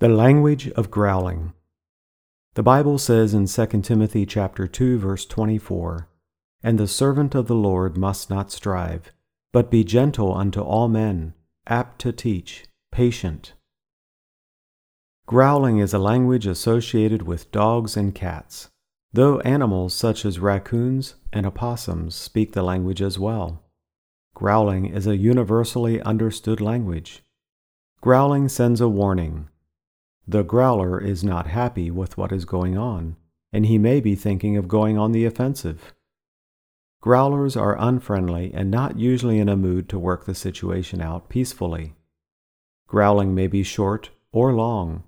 The language of growling. The Bible says in 2 Timothy chapter 2 verse 24, "And the servant of the Lord must not strive, but be gentle unto all men, apt to teach, patient." Growling is a language associated with dogs and cats, though animals such as raccoons and opossums speak the language as well. Growling is a universally understood language. Growling sends a warning. The growler is not happy with what is going on, and he may be thinking of going on the offensive. Growlers are unfriendly and not usually in a mood to work the situation out peacefully. Growling may be short or long.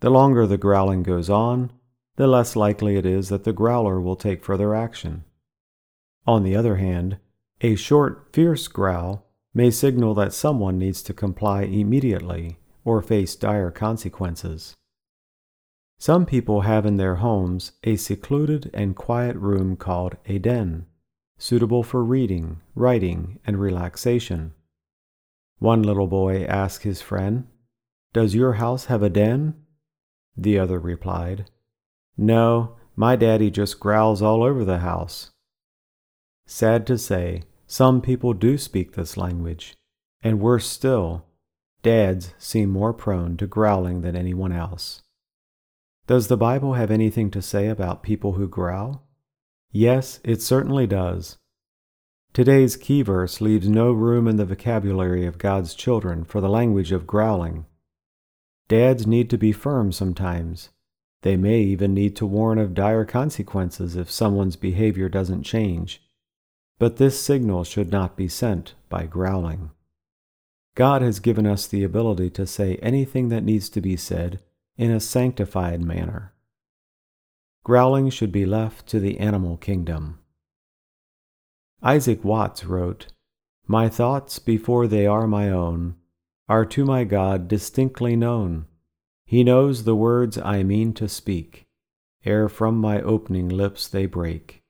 The longer the growling goes on, the less likely it is that the growler will take further action. On the other hand, a short, fierce growl may signal that someone needs to comply immediately or face dire consequences. Some people have in their homes a secluded and quiet room called a den, suitable for reading, writing, and relaxation. One little boy asked his friend, "Does your house have a den?" The other replied, "No, my daddy just growls all over the house." Sad to say, some people do speak this language, and worse still, dads seem more prone to growling than anyone else. Does the Bible have anything to say about people who growl? Yes, it certainly does. Today's key verse leaves no room in the vocabulary of God's children for the language of growling. Dads need to be firm sometimes. They may even need to warn of dire consequences if someone's behavior doesn't change. But this signal should not be sent by growling. God has given us the ability to say anything that needs to be said in a sanctified manner. Growling should be left to the animal kingdom. Isaac Watts wrote, "My thoughts, before they are my own, are to my God distinctly known. He knows the words I mean to speak, ere from my opening lips they break."